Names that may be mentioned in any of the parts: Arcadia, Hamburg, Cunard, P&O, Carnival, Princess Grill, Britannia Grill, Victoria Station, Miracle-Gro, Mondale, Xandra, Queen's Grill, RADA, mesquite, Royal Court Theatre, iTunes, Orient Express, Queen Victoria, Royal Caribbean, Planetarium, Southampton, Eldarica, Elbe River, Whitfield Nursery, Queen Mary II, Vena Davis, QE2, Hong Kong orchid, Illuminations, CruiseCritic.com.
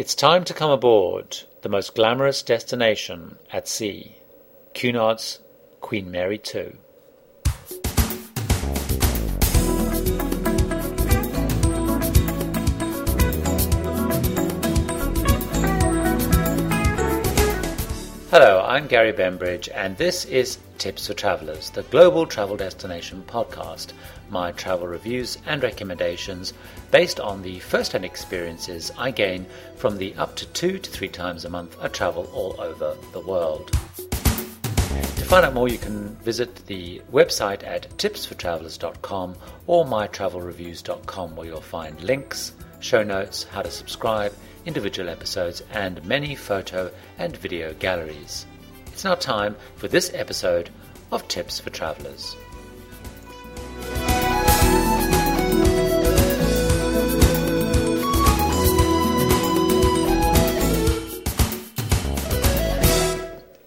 It's time to come aboard the most glamorous destination at sea, Cunard's Queen Mary II. Hello, I'm Gary Bembridge, and this is Tips for Travellers, the global travel destination podcast, my travel reviews and recommendations based on the first-hand experiences I gain from the up to 2 to 3 times a month I travel all over the world. To find out more, you can visit the website at tipsfortravellers.com or mytravelreviews.com, where you'll find links, show notes, how to subscribe, individual episodes, and many photo and video galleries. It's now time for this episode of Tips for Travellers.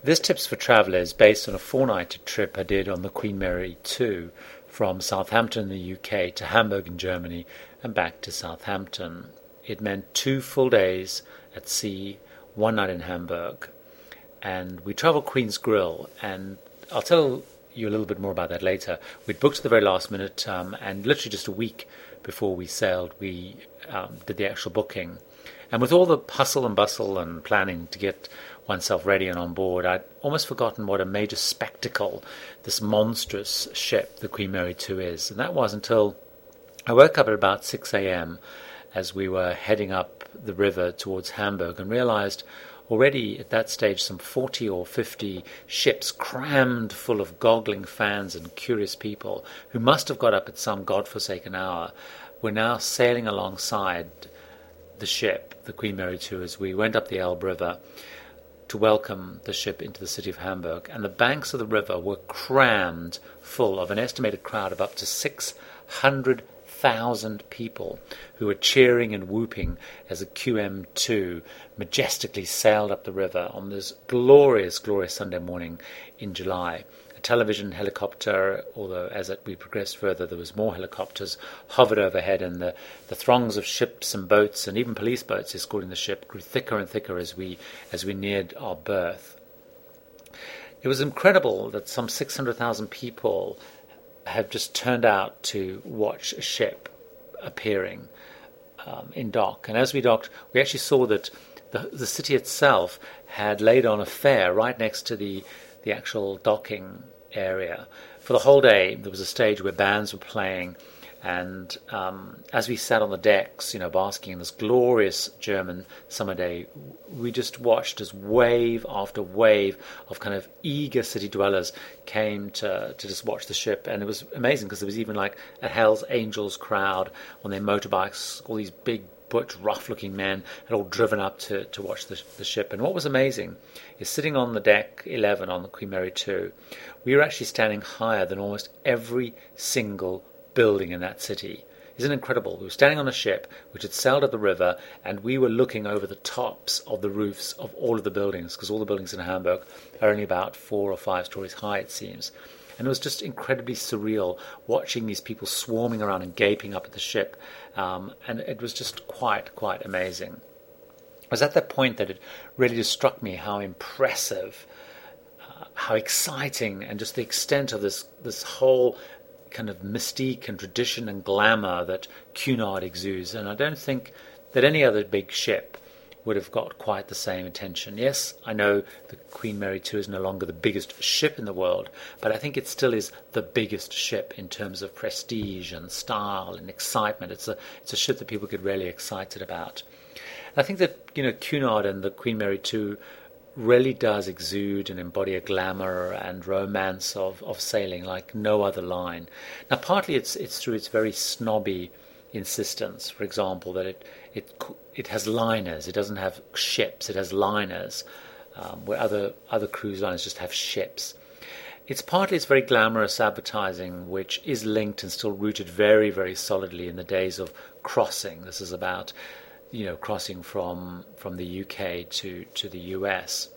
This Tips for Travellers is based on a four-nighted trip I did on the Queen Mary II from Southampton in the UK to Hamburg in Germany and back to Southampton. It meant 2 full days at sea, 1 night in Hamburg, and we travelled Queen's Grill, and I'll tell you a little bit more about that later. We'd booked at the very last minute, and literally just a week before we sailed, we did the actual booking. And with all the hustle and bustle and planning to get oneself ready and on board, I'd almost forgotten what a major spectacle this monstrous ship, the Queen Mary II, is. And that was until I woke up at about 6 a.m., as we were heading up the river towards Hamburg, and realized already at that stage some 40 or 50 ships crammed full of goggling fans and curious people who must have got up at some godforsaken hour were now sailing alongside the ship, the Queen Mary II, as we went up the Elbe River to welcome the ship into the city of Hamburg. And the banks of the river were crammed full of an estimated crowd of up to 600,000 people who were cheering and whooping as the QM2 majestically sailed up the river on this glorious, glorious Sunday morning in July. A television helicopter, although as we progressed further there was more helicopters, hovered overhead, and the throngs of ships and boats and even police boats escorting the ship grew thicker and thicker as we neared our berth. It was incredible that some 600,000 people have just turned out to watch a ship appearing in dock. And as we docked, we actually saw that the city itself had laid on a fair right next to the actual docking area. For the whole day, there was a stage where bands were playing, and as we sat on the decks, basking in this glorious German summer day, we just watched as wave after wave of kind of eager city dwellers came to just watch the ship. And it was amazing, because there was even like a Hell's Angels crowd on their motorbikes. All these big, butch, rough-looking men had all driven up to watch the ship. And what was amazing is, sitting on the deck 11 on the Queen Mary II, we were actually standing higher than almost every single building in that city. Isn't it incredible? We were standing on a ship which had sailed up the river, and we were looking over the tops of the roofs of all of the buildings, because all the buildings in Hamburg are only about 4 or 5 stories high, it seems. And it was just incredibly surreal watching these people swarming around and gaping up at the ship, and it was just quite amazing. It was at that point that it really just struck me how impressive, how exciting, and just the extent of this whole kind of mystique and tradition and glamour that Cunard exudes. And I don't think that any other big ship would have got quite the same attention. Yes, I know the Queen Mary II is no longer the biggest ship in the world, but I think it still is the biggest ship in terms of prestige and style and excitement. It's a ship that people get really excited about. And I think that Cunard and the Queen Mary II really does exude and embody a glamour and romance of sailing like no other line. Now, partly it's through its very snobby insistence, for example, that it has liners. It doesn't have ships, it has liners, where other cruise lines just have ships. It's partly its very glamorous advertising, which is linked and still rooted very, very solidly in the days of crossing. This is about crossing from the UK to the US.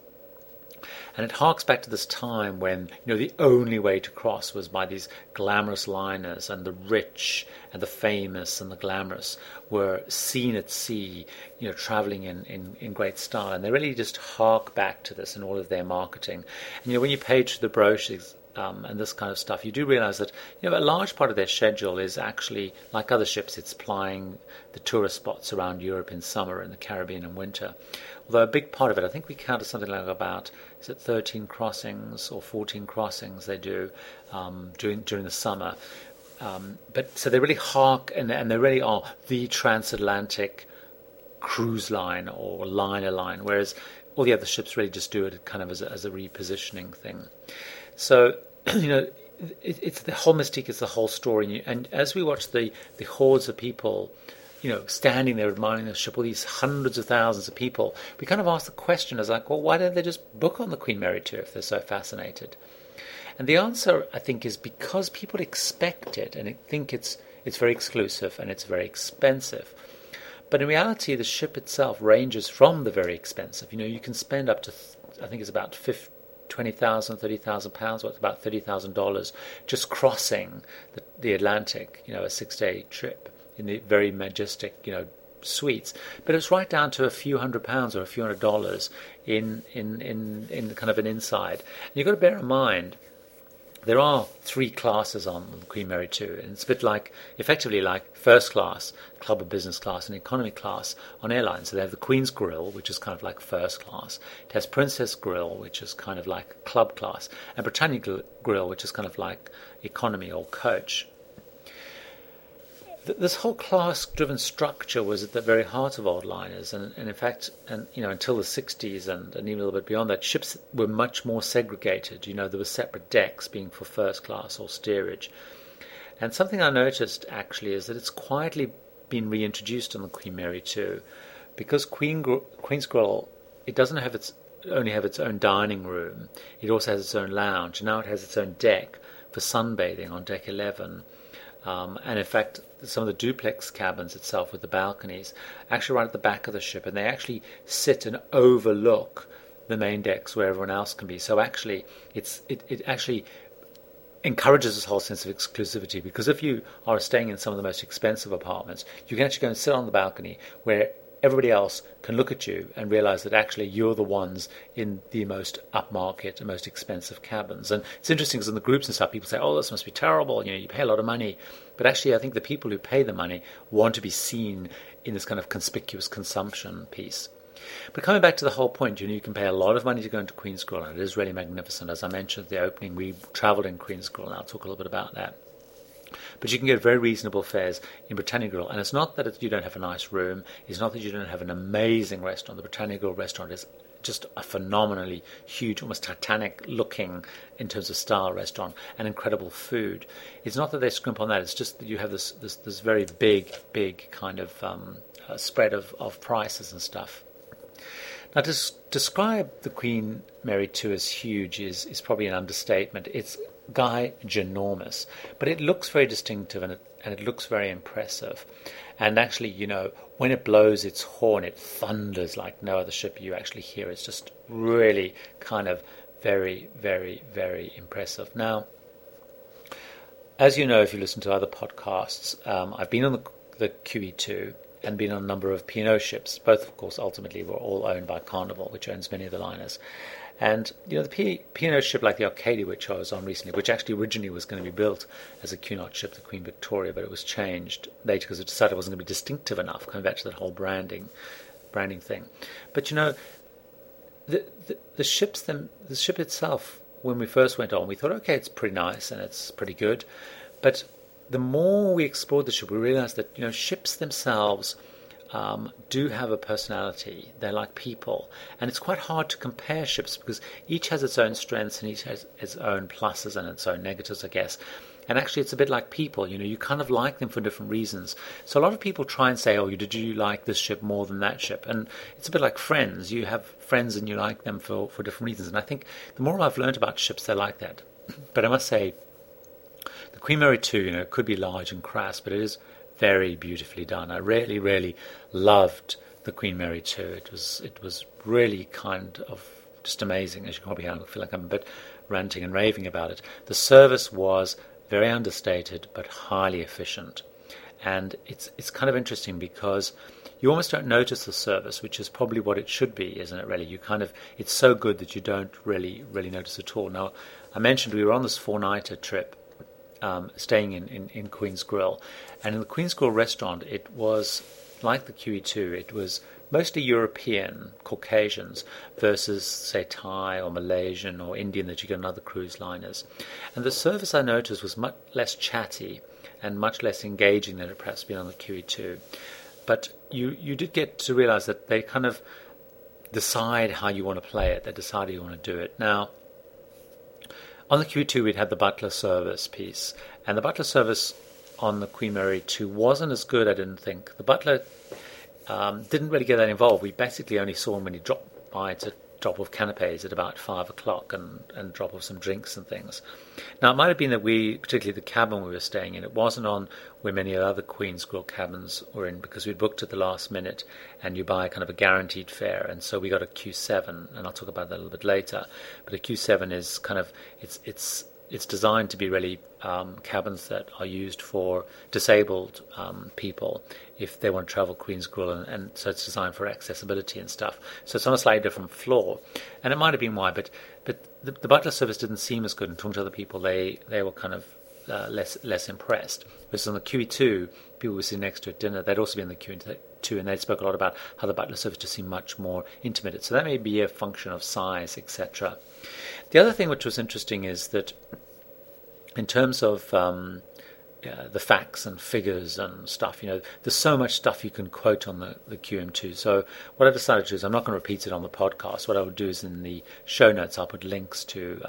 And it harks back to this time when, you know, the only way to cross was by these glamorous liners, and the rich and the famous and the glamorous were seen at sea, you know, travelling in great style. And they really just hark back to this in all of their marketing. And, you know, when you page the brochures and this kind of stuff, you do realise that, you know, a large part of their schedule is actually, like other ships, it's plying the tourist spots around Europe in summer and the Caribbean in winter. Although a big part of it, I think we counted something like about, is it 13 crossings or 14 crossings they do during the summer. But so they really hark, and they really are the transatlantic cruise line or liner line, whereas all the other ships really just do it kind of as a repositioning thing. So, you know, it's the whole mystique, it's the whole story. And as we watch the hordes of people, you know, standing there admiring the ship, all these hundreds of thousands of people, we kind of ask the question, as like, well, why don't they just book on the Queen Mary II if they're so fascinated? And the answer, I think, is because people expect it and think it's very exclusive and it's very expensive. But in reality, the ship itself ranges from the very expensive. You know, you can spend up to, I think it's about £20,000, £30,000, what's about $30,000, just crossing the Atlantic, you know, a 6-day trip in the very majestic, you know, suites. But it's right down to a few £100s or a few $100s in kind of an inside. And you've got to bear in mind, there are three classes on Queen Mary II, and it's a bit like, effectively like first class, club or business class, and economy class on airlines. So they have the Queen's Grill, which is kind of like first class. It has Princess Grill, which is kind of like club class, and Britannia Grill, which is kind of like economy or coach. This whole class-driven structure was at the very heart of old liners, and in fact, and you know, until the 60s and even a little bit beyond that, ships were much more segregated. You know, there were separate decks being for first class or steerage. And something I noticed actually is that it's quietly been reintroduced on the Queen Mary II, because Queen's Grill, it doesn't have only have its own dining room. It also has its own lounge. Now it has its own deck for sunbathing on deck 11. And in fact, some of the duplex cabins itself with the balconies actually right at the back of the ship, and they actually sit and overlook the main decks where everyone else can be. So actually, it actually encourages this whole sense of exclusivity, because if you are staying in some of the most expensive apartments, you can actually go and sit on the balcony where everybody else can look at you and realise that actually you're the ones in the most upmarket and most expensive cabins. And it's interesting because in the groups and stuff, people say, oh, this must be terrible, you know, you pay a lot of money. But actually, I think the people who pay the money want to be seen in this kind of conspicuous consumption piece. But coming back to the whole point, you know, you can pay a lot of money to go into Queen's Grill, and it is really magnificent. As I mentioned at the opening, we travelled in Queen's Grill, and I'll talk a little bit about that. But you can get very reasonable fares in Britannia Grill. And it's not that you don't have a nice room. It's not that you don't have an amazing restaurant. The Britannia Grill restaurant is just a phenomenally huge, almost Titanic-looking in terms of style restaurant, and incredible food. It's not that they scrimp on that. It's just that you have this very big kind of spread of prices and stuff. Now, to describe the Queen Mary II as huge is probably an understatement. It's ginormous, but it looks very distinctive, and it looks very impressive. And actually, you know, when it blows its horn, it thunders like no other ship you actually hear. It's just really kind of very, very, very impressive. Now, as you know, if you listen to other podcasts, I've been on the QE2 and been on a number of P&O ships. Both, of course, ultimately were all owned by Carnival, which owns many of the liners. And, you know, the P&O ship like the Arcadia, which I was on recently, which actually originally was going to be built as a Cunard ship, the Queen Victoria, but it was changed later because it decided it wasn't going to be distinctive enough, coming back to that whole branding thing. But, you know, the ship itself, when we first went on, we thought, okay, it's pretty nice and it's pretty good. But the more we explored the ship, we realized that, you know, ships themselves do have a personality. They're like people, and it's quite hard to compare ships because each has its own strengths and each has its own pluses and its own negatives, I guess. And actually, it's a bit like people. You know, you kind of like them for different reasons. So a lot of people try and say, "Oh, did you like this ship more than that ship?" And it's a bit like friends. You have friends and you like them for different reasons. And I think the more I've learned about ships, they're like that. But I must say, the Queen Mary II, you know, could be large and crass, but it is very beautifully done. I really, really loved the Queen Mary II. It was really kind of just amazing, as you can probably hear. I feel like I'm a bit ranting and raving about it. The service was very understated but highly efficient. And it's kind of interesting because you almost don't notice the service, which is probably what it should be, isn't it, really? You kind of, it's so good that you don't really notice at all. Now, I mentioned we were on this 4-nighter trip, staying in Queen's Grill. And in the Queen's Grill restaurant, it was like the QE2. It was mostly European, Caucasians, versus, say, Thai or Malaysian or Indian that you get on other cruise liners. And the service, I noticed, was much less chatty and much less engaging than it perhaps been on the QE2. But you did get to realise that they kind of decide how you want to play it. They decide how you want to do it. Now, on the QE2, we'd had the butler service piece. And the butler service on the Queen Mary II wasn't as good, I didn't think. The butler didn't really get that involved. We basically only saw him when he dropped by to drop off canapes at about 5 o'clock and drop off some drinks and things. Now, it might have been that we, particularly the cabin we were staying in, it wasn't on where many other Queen's Grill cabins were in, because we'd booked at the last minute and you buy kind of a guaranteed fare. And so we got a Q7, and I'll talk about that a little bit later. But a Q7 is kind of, it's designed to be really cabins that are used for disabled people if they want to travel Queen's Grill, and so it's designed for accessibility and stuff. So it's on a slightly different floor, and it might have been why, but the butler service didn't seem as good. And talking to other people, they were kind of less impressed. Whereas on the QE2, people were sitting next to at dinner. They'd also been in the QE2, and they spoke a lot about how the butler service just seemed much more intimate. So that may be a function of size, etc. The other thing which was interesting is that in terms of the facts and figures and stuff, you know, there's so much stuff you can quote on the QM2. So what I decided to do is I'm not going to repeat it on the podcast. What I would do is in the show notes I'll put links to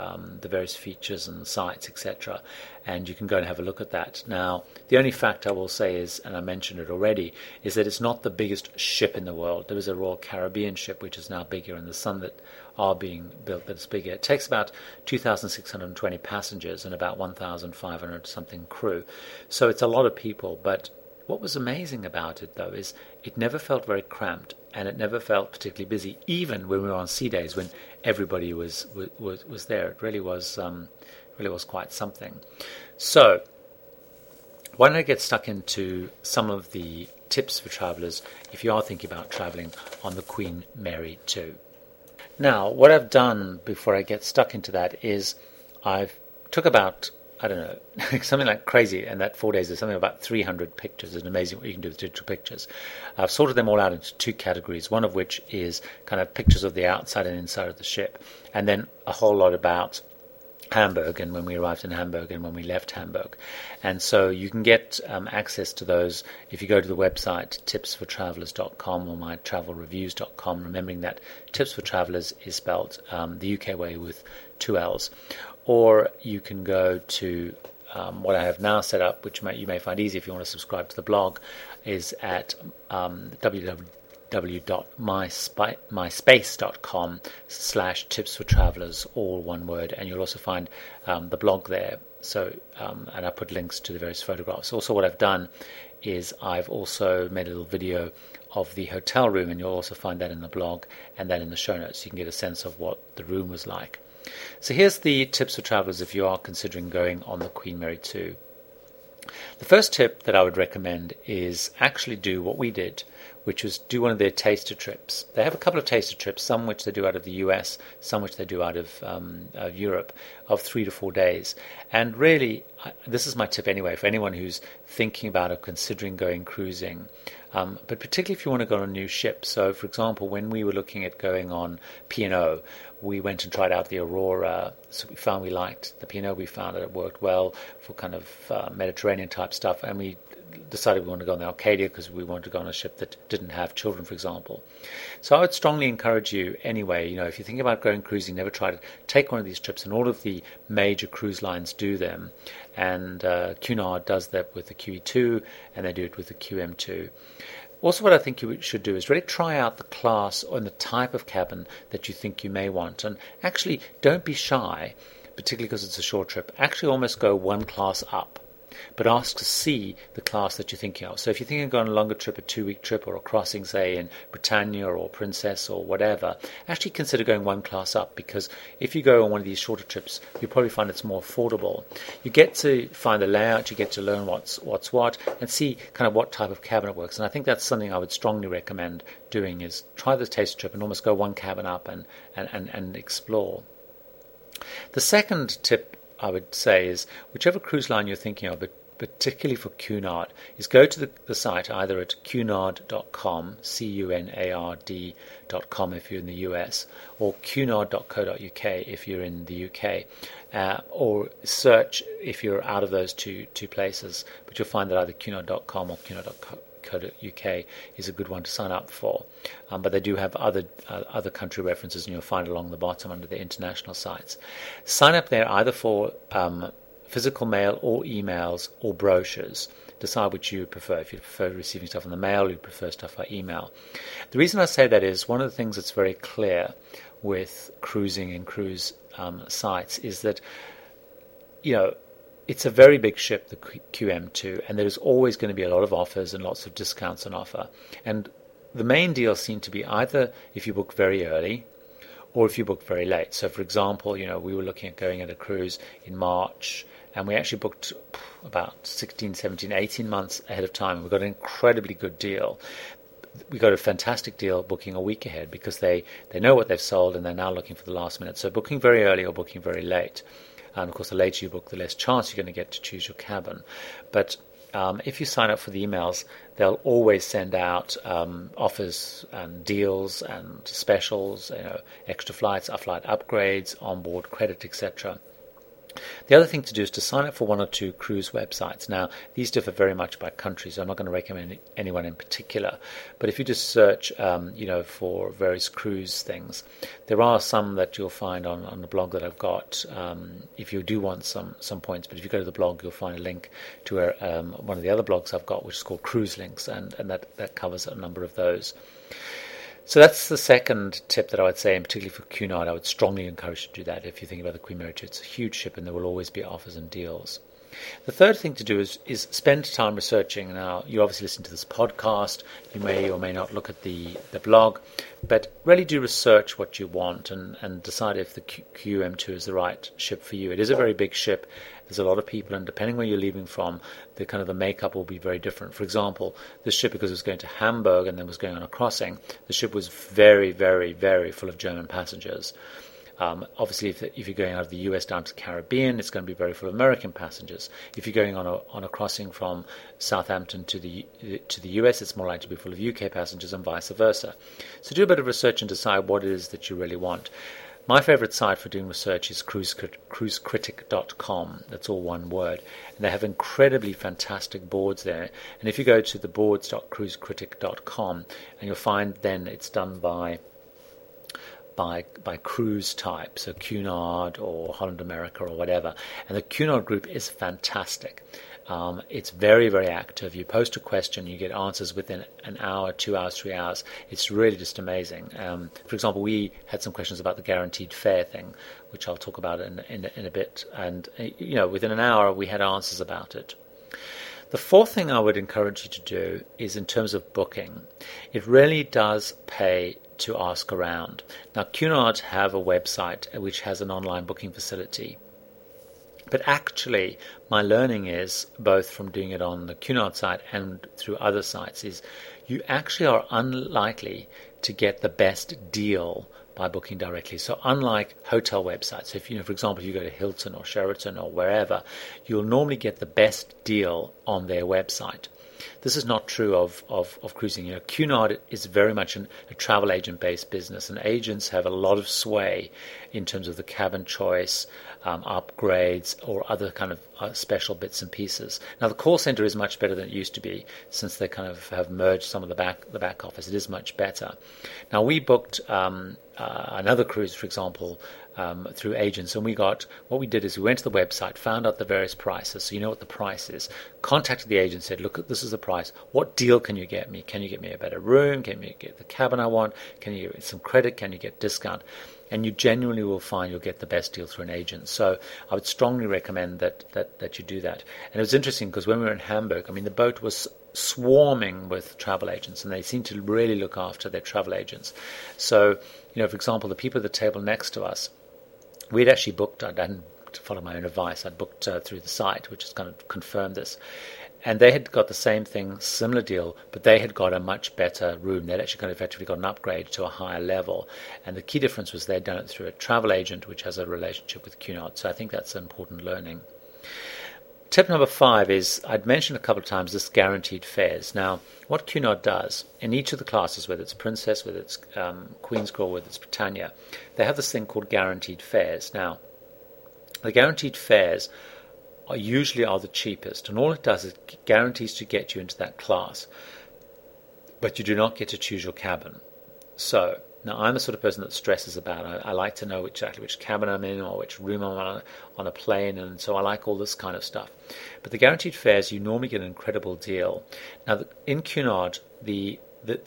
the various features and sites, etc. And you can go and have a look at that. Now, the only fact I will say is, and I mentioned it already, is that it's not the biggest ship in the world. There was a Royal Caribbean ship which is now bigger, and there's some that are being built that's bigger. It takes about 2,620 passengers and about 1,500 something crew. So it's a lot of people, but what was amazing about it, though, is it never felt very cramped, and it never felt particularly busy, even when we were on sea days when everybody was there. It really was quite something. So why don't I get stuck into some of the tips for travellers if you are thinking about travelling on the Queen Mary II. Now, what I've done before I get stuck into that is I've took about, I don't know, something like crazy, and that 4 days is something about 300 pictures. It's amazing what you can do with digital pictures. I've sorted them all out into two categories, one of which is kind of pictures of the outside and inside of the ship, and then a whole lot about Hamburg and when we arrived in Hamburg and when we left Hamburg. And so you can get access to those if you go to the website tipsfortravelers.com or mytravelreviews.com, remembering that Tips for Travelers is spelled the UK way with two L's. Or you can go to what I have now set up, which you may find easy if you want to subscribe to the blog, is at www.myspace.com/tipsfortravelers, all one word, and you'll also find the blog there. So, and I put links to the various photographs. Also, what I've done is I've also made a little video of the hotel room, and you'll also find that in the blog and that in the show notes. You can get a sense of what the room was like. So here's the tips for travellers if you are considering going on the Queen Mary II. The first tip that I would recommend is actually do what we did, which was do one of their taster trips. They have a couple of taster trips, some which they do out of the US, some which they do out of Europe, of 3 to 4 days. And really, this is my tip anyway for anyone who's thinking about or considering going cruising, but particularly if you want to go on a new ship. So, for example, when we were looking at going on P&O, we went and tried out the Aurora. So we found we liked the P&O. We found that it worked well for kind of Mediterranean type stuff, and we decided we wanted to go on the Arcadia because we wanted to go on a ship that didn't have children, for example. So I would strongly encourage you anyway, you know, if you think about going cruising, never tried it, take one of these trips, and all of the major cruise lines do them, and Cunard does that with the QE2, and they do it with the QM2. Also, what I think you should do is really try out the class or the type of cabin that you think you may want, and actually don't be shy, particularly because it's a short trip. Actually almost go one class up. but ask to see the class that you're thinking of. So if you're thinking of going on a longer trip, a 2-week trip, or a crossing, say, in Britannia or Princess or whatever, actually consider going one class up, because if you go on one of these shorter trips, you'll probably find it's more affordable. You get to find the layout, you get to learn what's what, and see kind of what type of cabin it works. And I think that's something I would strongly recommend doing, is try the taste trip and almost go one cabin up and explore. The second tip I would say is, whichever cruise line you're thinking of, but particularly for Cunard, is go to the site either at cunard.com, cunard.com if you're in the US, or cunard.co.uk if you're in the UK, or search if you're out of those two places, but you'll find that either cunard.com or cunard.co.uk is a good one to sign up for, but they do have other country references, and you'll find along the bottom under the international sites. Sign up there either for physical mail or emails or brochures. Decide which you prefer. If you prefer receiving stuff in the mail, you prefer stuff by email. The reason I say that is, one of the things that's very clear with cruising and cruise sites is that, you know, it's a very big ship, the QM2, and there's always going to be a lot of offers and lots of discounts on offer. And the main deals seem to be either if you book very early or if you book very late. So, for example, you know, we were looking at going on a cruise in March, and we actually booked about 16, 17, 18 months ahead of time, and we got an incredibly good deal. We got a fantastic deal booking a week ahead, because they know what they've sold and they're now looking for the last minute. So booking very early or booking very late. And, of course, the later you book, the less chance you're going to get to choose your cabin. But if you sign up for the emails, they'll always send out offers and deals and specials, you know, extra flights, flight upgrades, onboard credit, etc. The other thing to do is to sign up for one or two cruise websites. Now, these differ very much by country, so I'm not going to recommend anyone in particular. But if you just search, you know, for various cruise things, there are some that you'll find on the blog that I've got. If you do want some points, but if you go to the blog, you'll find a link to where, one of the other blogs I've got, which is called Cruise Links, and that covers a number of those. So that's the second tip that I would say, and particularly for Cunard, I would strongly encourage you to do that. If you think about the Queen Mary II, it's a huge ship, and there will always be offers and deals. The third thing to do is spend time researching. Now, you obviously listen to this podcast. You may or may not look at the blog, but really do research what you want and decide if the QM2 is the right ship for you. It is a very big ship. There's a lot of people, and depending where you're leaving from, the kind of the makeup will be very different. For example, this ship, because it was going to Hamburg and then was going on a crossing, the ship was very, very, very full of German passengers. Obviously, if you're going out of the US down to the Caribbean, it's going to be very full of American passengers. If you're going on a crossing from Southampton to the US, it's more likely to be full of UK passengers, and vice versa. So do a bit of research and decide what it is that you really want. My favorite site for doing research is CruiseCritic.com. That's all one word. And they have incredibly fantastic boards there. And if you go to the boards.cruisecritic.com, and you'll find then it's done by cruise type, so Cunard or Holland America or whatever. And the Cunard group is fantastic. It's very, very active. You post a question, you get answers within an hour, 2 hours, 3 hours. It's really just amazing. For example, we had some questions about the guaranteed fare thing, which I'll talk about in a bit. And, you know, within an hour, we had answers about it. The fourth thing I would encourage you to do is, in terms of booking, it really does pay to ask around. Now, Cunard have a website which has an online booking facility, but actually my learning is, both from doing it on the Cunard site and through other sites, is you actually are unlikely to get the best deal by booking directly. So unlike hotel websites, if you know, for example, if you go to Hilton or Sheraton or wherever, you'll normally get the best deal on their website. This is not true of cruising. You know, Cunard is very much a travel agent-based business, and agents have a lot of sway in terms of the cabin choice, upgrades, or other kind of special bits and pieces. Now, the call center is much better than it used to be, since they kind of have merged some of the back office. It is much better. Now, we booked another cruise, for example, through agents, and what we did is we went to the website, found out the various prices, so you know what the price is, contacted the agent, said, look, this is the price, what deal can you get me? Can you get me a better room? Can you get the cabin I want? Can you get some credit? Can you get discount? And you genuinely will find you'll get the best deal through an agent. So I would strongly recommend that you do that. And it was interesting because when we were in Hamburg, I mean, the boat was swarming with travel agents, and they seem to really look after their travel agents. So, you know, for example, the people at the table next to us, we'd actually booked, I didn't follow my own advice, I'd booked through the site, which has kind of confirmed this. And they had got the same thing, similar deal, but they had got a much better room. They'd actually kind of effectively got an upgrade to a higher level. And the key difference was they'd done it through a travel agent, which has a relationship with Cunard. So I think that's an important learning. Tip number 5 is, I'd mentioned a couple of times, this guaranteed fares. Now, what Cunard does, in each of the classes, whether it's Princess, whether it's Queen's Grill, whether it's Britannia, they have this thing called guaranteed fares. Now, the guaranteed fares are usually the cheapest, and all it does is it guarantees to get you into that class, but you do not get to choose your cabin. So now, I'm the sort of person that stresses about it. I like to know exactly which cabin I'm in or which room I'm on a plane, and so I like all this kind of stuff. But the guaranteed fares, you normally get an incredible deal. Now, in Cunard, the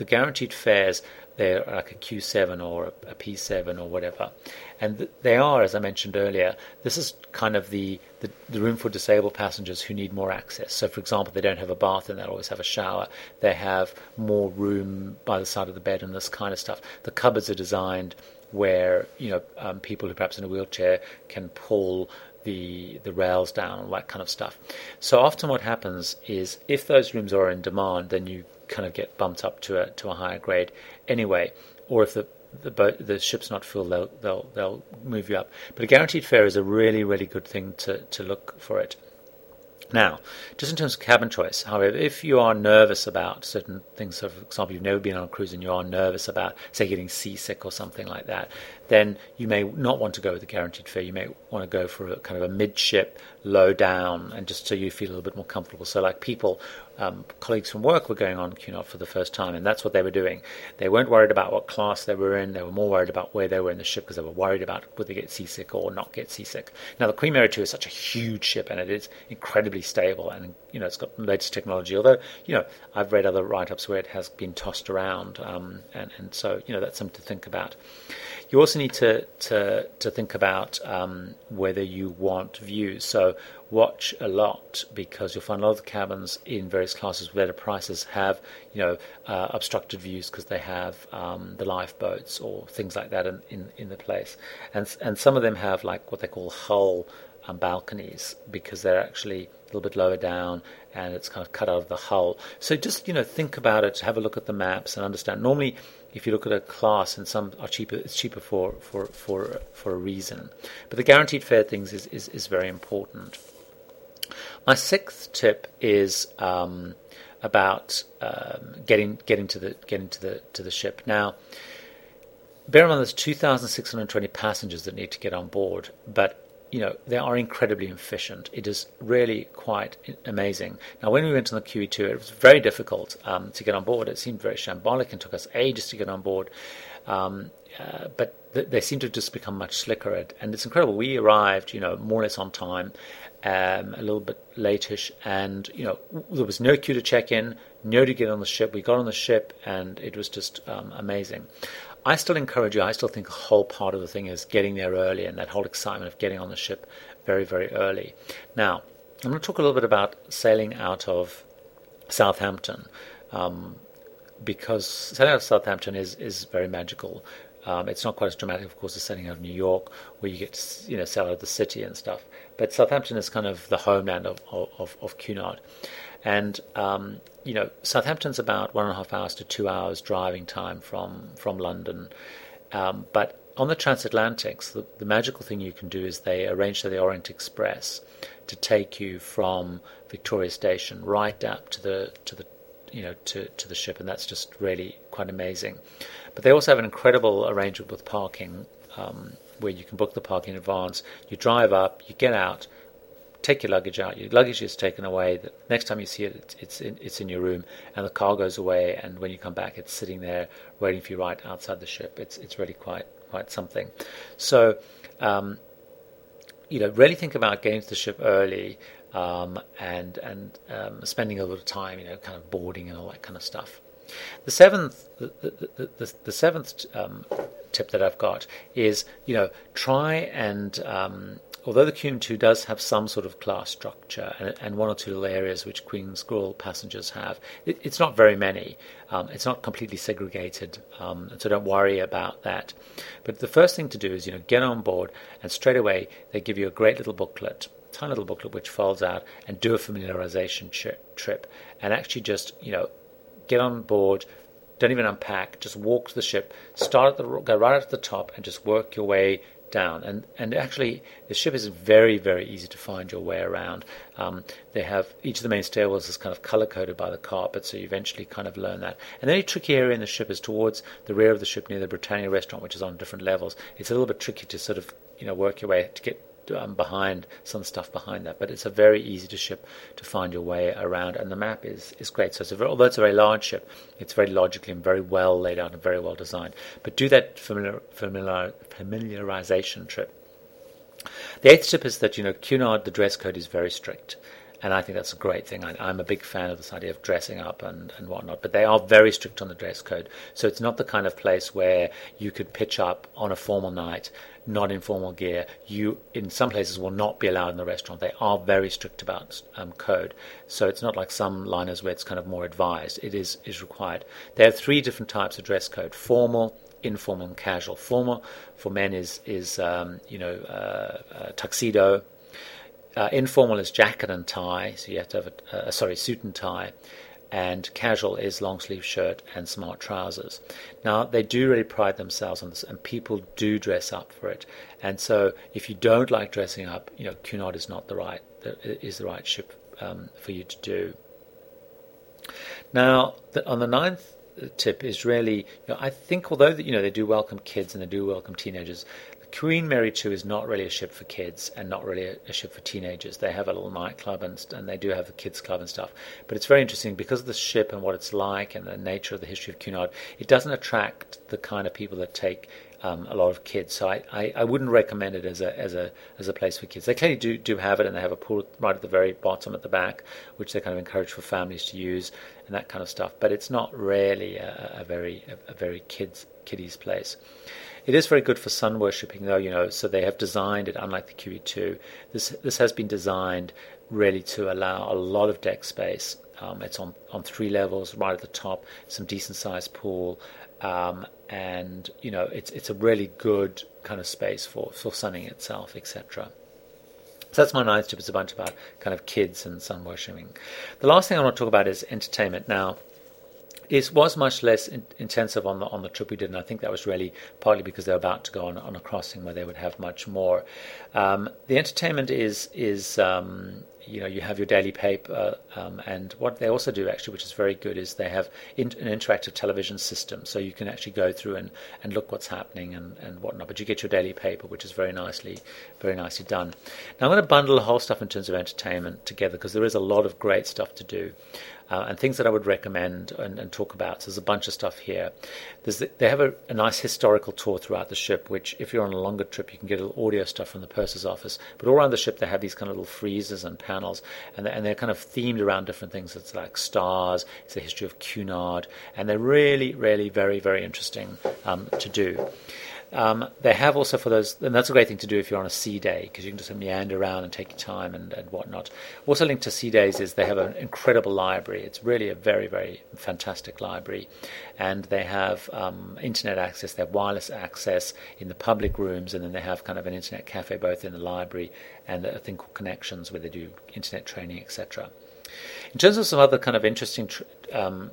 guaranteed fares, they're like a Q7 or a P7 or whatever. And they are, as I mentioned earlier, this is kind of the room for disabled passengers who need more access. So, for example, they don't have a bath and they'll always have a shower. They have more room by the side of the bed and this kind of stuff. The cupboards are designed where, you know, people who perhaps in a wheelchair can pull the rails down, all that kind of stuff. So often what happens is if those rooms are in demand, then you kind of get bumped up to a higher grade anyway, or if the ship's not full, they'll move you up. But a guaranteed fare is a really, really good thing to look for it. Now, just in terms of cabin choice, however, if you are nervous about certain things, so for example, you've never been on a cruise and you are nervous about, say, getting seasick or something like that, then you may not want to go with the guaranteed fare. You may want to go for a kind of a midship, low down, and just so you feel a little bit more comfortable. So like people, colleagues from work were going on Cunard for the first time, and that's what they were doing. They weren't worried about what class they were in. They were more worried about where they were in the ship because they were worried about would they get seasick or not get seasick. Now, the Queen Mary II is such a huge ship, and it is incredibly stable, and you know, it's got the latest technology, although, you know, I've read other write-ups where it has been tossed around, and so, you know, that's something to think about. You also need to think about whether you want views, so watch a lot, because you'll find a lot of the cabins in various classes with better prices have, you know, obstructed views because they have the lifeboats or things like that in the place, and some of them have like what they call hull balconies, because they're actually a little bit lower down and it's kind of cut out of the hull. So just, you know, think about it, have a look at the maps and understand. Normally, if you look at a class, and some are cheaper, it's cheaper for a reason. But the guaranteed fare things is very important. My 6th tip is about getting to the ship. Now, bear in mind, there's 2,620 passengers that need to get on board, but you know, they are incredibly efficient. It is really quite amazing. Now, when we went on the QE2, it was very difficult to get on board. It seemed very shambolic and took us ages to get on board. But they seem to have just become much slicker. And it's incredible. We arrived, you know, more or less on time, a little bit late-ish. And, you know, there was no queue to check in, no to get on the ship. We got on the ship, and it was just amazing. I still encourage you, I still think the whole part of the thing is getting there early, and that whole excitement of getting on the ship very, very early. Now, I'm going to talk a little bit about sailing out of Southampton, because sailing out of Southampton is very magical. It's not quite as dramatic, of course, as sailing out of New York, where you get to, you know, sail out of the city and stuff. But Southampton is kind of the homeland of Cunard. And, you know, Southampton's about 1.5 hours to 2 hours driving time from London. But on the transatlantics, the magical thing you can do is they arrange for the Orient Express to take you from Victoria Station right up to the ship, and that's just really quite amazing. But they also have an incredible arrangement with parking, where you can book the parking in advance. You drive up, you get out, take your luggage out. Your luggage is taken away. The next time you see it, it's in your room, and the car goes away. And when you come back, it's sitting there waiting for you right outside the ship. It's really quite quite something. So, really think about getting to the ship early and spending a lot of time, kind of boarding and all that kind of stuff. The seventh tip that I've got is, try and, although the QM2 does have some sort of class structure and one or two areas which Queen's Grill passengers have, it's not very many. It's not completely segregated, so don't worry about that. But the first thing to do is, get on board, and straight away they give you a great little booklet, tiny little booklet which folds out, and do a familiarization trip, and actually just, get on board. Don't even unpack. Just walk to the ship. Go right up to the top and just work your way down. And actually, the ship is very, very easy to find your way around. They have each of the main stairwells is kind of color coded by the carpet, so you eventually kind of learn that. And the only tricky area in the ship is towards the rear of the ship near the Britannia restaurant, which is on different levels. It's a little bit tricky to sort of work your way to get behind some stuff behind that, but it's a very easy to ship to find your way around, and the map is great. So although it's a very large ship, it's very logically and very well laid out and very well designed. But do that familiarization trip. The eighth tip is that Cunard, the dress code is very strict, and I think that's a great thing. I'm a big fan of this idea of dressing up and whatnot, but they are very strict on the dress code. So it's not the kind of place where you could pitch up on a formal night, not in formal gear. You, in some places, will not be allowed in the restaurant. They are very strict about code. So it's not like some liners where it's kind of more advised. It is required. There are three different types of dress code: formal, informal, and casual. Formal for men is tuxedo. Informal is jacket and tie, so you have to have suit and tie, and casual is long sleeve shirt and smart trousers. Now, they do really pride themselves on this, and people do dress up for it. And so, if you don't like dressing up, Cunard is not the right ship for you to do. Now, on the ninth tip is really, I think although they do welcome kids and they do welcome teenagers, Queen Mary II is not really a ship for kids and not really a ship for teenagers. They have a little nightclub and they do have a kids club and stuff. But it's very interesting because of the ship and what it's like and the nature of the history of Cunard, it doesn't attract the kind of people that take a lot of kids. So I wouldn't recommend it as a place for kids. They clearly do have it, and they have a pool right at the very bottom at the back, which they kind of encourage for families to use and that kind of stuff. But it's not really a very kiddies place. It is very good for sun worshipping, though, so they have designed it, unlike the QE2. This has been designed really to allow a lot of deck space. It's on three levels, right at the top, some decent-sized pool, and, it's a really good kind of space for sunning itself, etc. So that's my ninth tip. It's a bunch about kind of kids and sun worshipping. The last thing I want to talk about is entertainment. Now, it was much less intensive on the trip we did, and I think that was really partly because they were about to go on a crossing where they would have much more. The entertainment is you have your daily paper, and what they also do actually, which is very good, is they have an interactive television system, so you can actually go through and look what's happening and whatnot. But you get your daily paper, which is very nicely done. Now I'm going to bundle the whole stuff in terms of entertainment together because there is a lot of great stuff to do. And things that I would recommend and talk about. So there's a bunch of stuff here. They have a nice historical tour throughout the ship, which if you're on a longer trip, you can get a little audio stuff from the purser's office. But all around the ship, they have these kind of little freezers and panels, and they're kind of themed around different things. It's like stars, it's the history of Cunard, and they're really, really very, very interesting to do. They have also for those, and that's a great thing to do if you're on a sea day, because you can just meander around and take your time and whatnot. Also linked to sea days is they have an incredible library. It's really a very, very fantastic library. And they have internet access, they have wireless access in the public rooms, and then they have kind of an internet cafe both in the library and a thing called Connections where they do internet training, etc. In terms of some other kind of interesting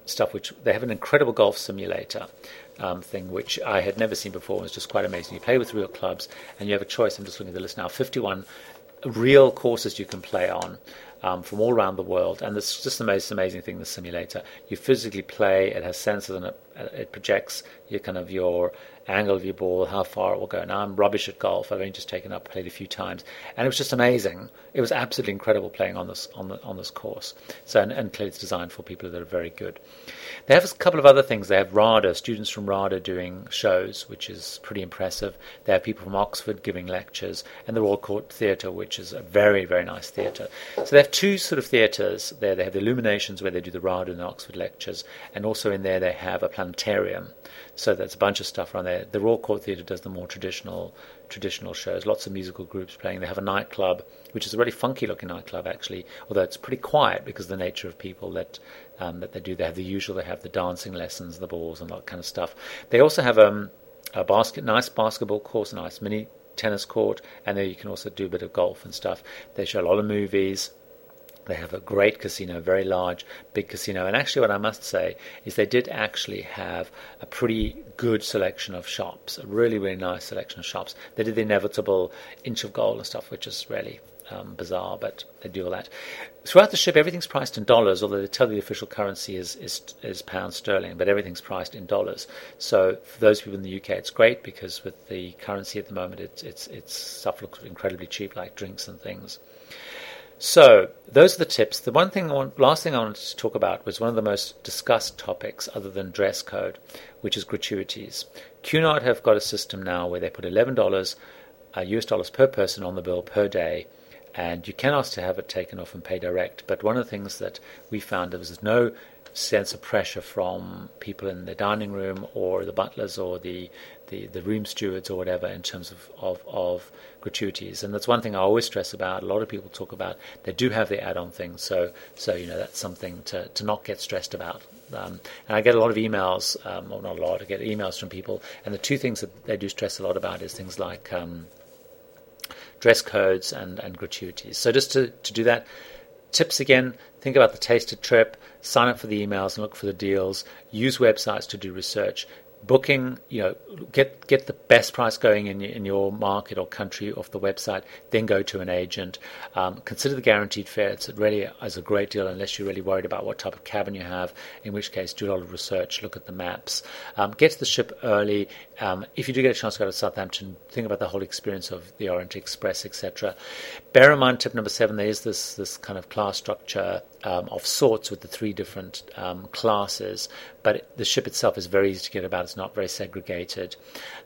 stuff, which they have an incredible golf simulator thing, which I had never seen before. It was just quite amazing. You play with real clubs, and you have a choice. I'm just looking at the list now. 51 real courses you can play on from all around the world, and it's just the most amazing thing, the simulator. You physically play. It has sensors, and it projects your angle of your ball, how far it will go. Now, I'm rubbish at golf. I've only just taken up, played a few times, and it was just amazing. It was absolutely incredible playing on this course. So, and clearly it's designed for people that are very good. They have a couple of other things. They have RADA, students from RADA doing shows, which is pretty impressive. They have people from Oxford giving lectures, and the Royal Court Theatre, which is a very, very nice theatre. So they have two sort of theatres there. They have the Illuminations, where they do the RADA and the Oxford lectures, and also in there they have a Planetarium. So there's a bunch of stuff around there. The Royal Court Theatre does the more traditional shows, lots of musical groups playing. They have a nightclub, which is a really funky-looking nightclub, actually, although it's pretty quiet because of the nature of people that they do. They have the usual, they have the dancing lessons, the balls, and that kind of stuff. They also have a nice basketball course, a nice mini tennis court, and there you can also do a bit of golf and stuff. They show a lot of movies. They have a great casino, very large, big casino. And actually what I must say is they did actually have a pretty good selection of shops, a really, really nice selection of shops. They did the inevitable inch of gold and stuff, which is really bizarre, but they do all that. Throughout the ship, everything's priced in dollars, although they tell you the official currency is pound sterling, but everything's priced in dollars. So for those people in the UK, it's great because with the currency at the moment, it's stuff looks incredibly cheap, like drinks and things. So those are the tips. The last thing I wanted to talk about was one of the most discussed topics other than dress code, which is gratuities. Cunard have got a system now where they put $11 US dollars per person on the bill per day, and you can ask to have it taken off and pay direct. But one of the things that we found was there's no sense of pressure from people in the dining room or the butlers or the room stewards or whatever in terms of gratuities. And that's one thing I always stress about. A lot of people talk about they do have the add-on thing, so you know, that's something to not get stressed about. And I get a lot of emails, or not a lot, I get emails from people, and the two things that they do stress a lot about is things like dress codes and gratuities. So just to do that, tips again, think about the tasted trip, sign up for the emails and look for the deals, use websites to do research, booking, you know, get the best price going in your market or country off the website, then go to an agent. Consider the guaranteed fare. It's really is a great deal unless you're really worried about what type of cabin you have, in which case do a lot of research, look at the maps. Get to the ship early. If you do get a chance to go to Southampton, think about the whole experience of the Orient Express, etc. Bear in mind, tip number 7, there is this kind of class structure of sorts with the 3 different classes, but the ship itself is very easy to get about. It's not very segregated.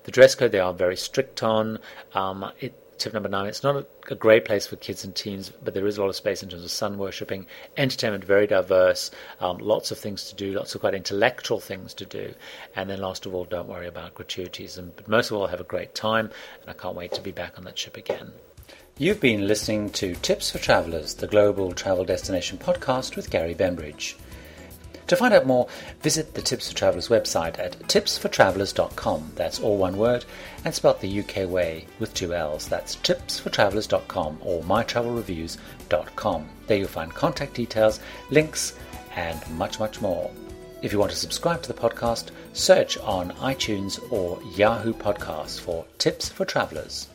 The dress code they are very strict on. Tip number 9, it's not a great place for kids and teens, but there is a lot of space in terms of sun worshipping. Entertainment, very diverse, lots of things to do, lots of quite intellectual things to do. And then last of all, don't worry about gratuities. But most of all, have a great time, and I can't wait to be back on that ship again. You've been listening to Tips for Travellers, the global travel destination podcast with Gary Bembridge. To find out more, visit the Tips for Travellers website at tipsfortravellers.com. That's all one word and spelt the UK way with 2 L's. That's tipsfortravellers.com or mytravelreviews.com. There you'll find contact details, links and much, much more. If you want to subscribe to the podcast, search on iTunes or Yahoo Podcasts for Tips for Travellers.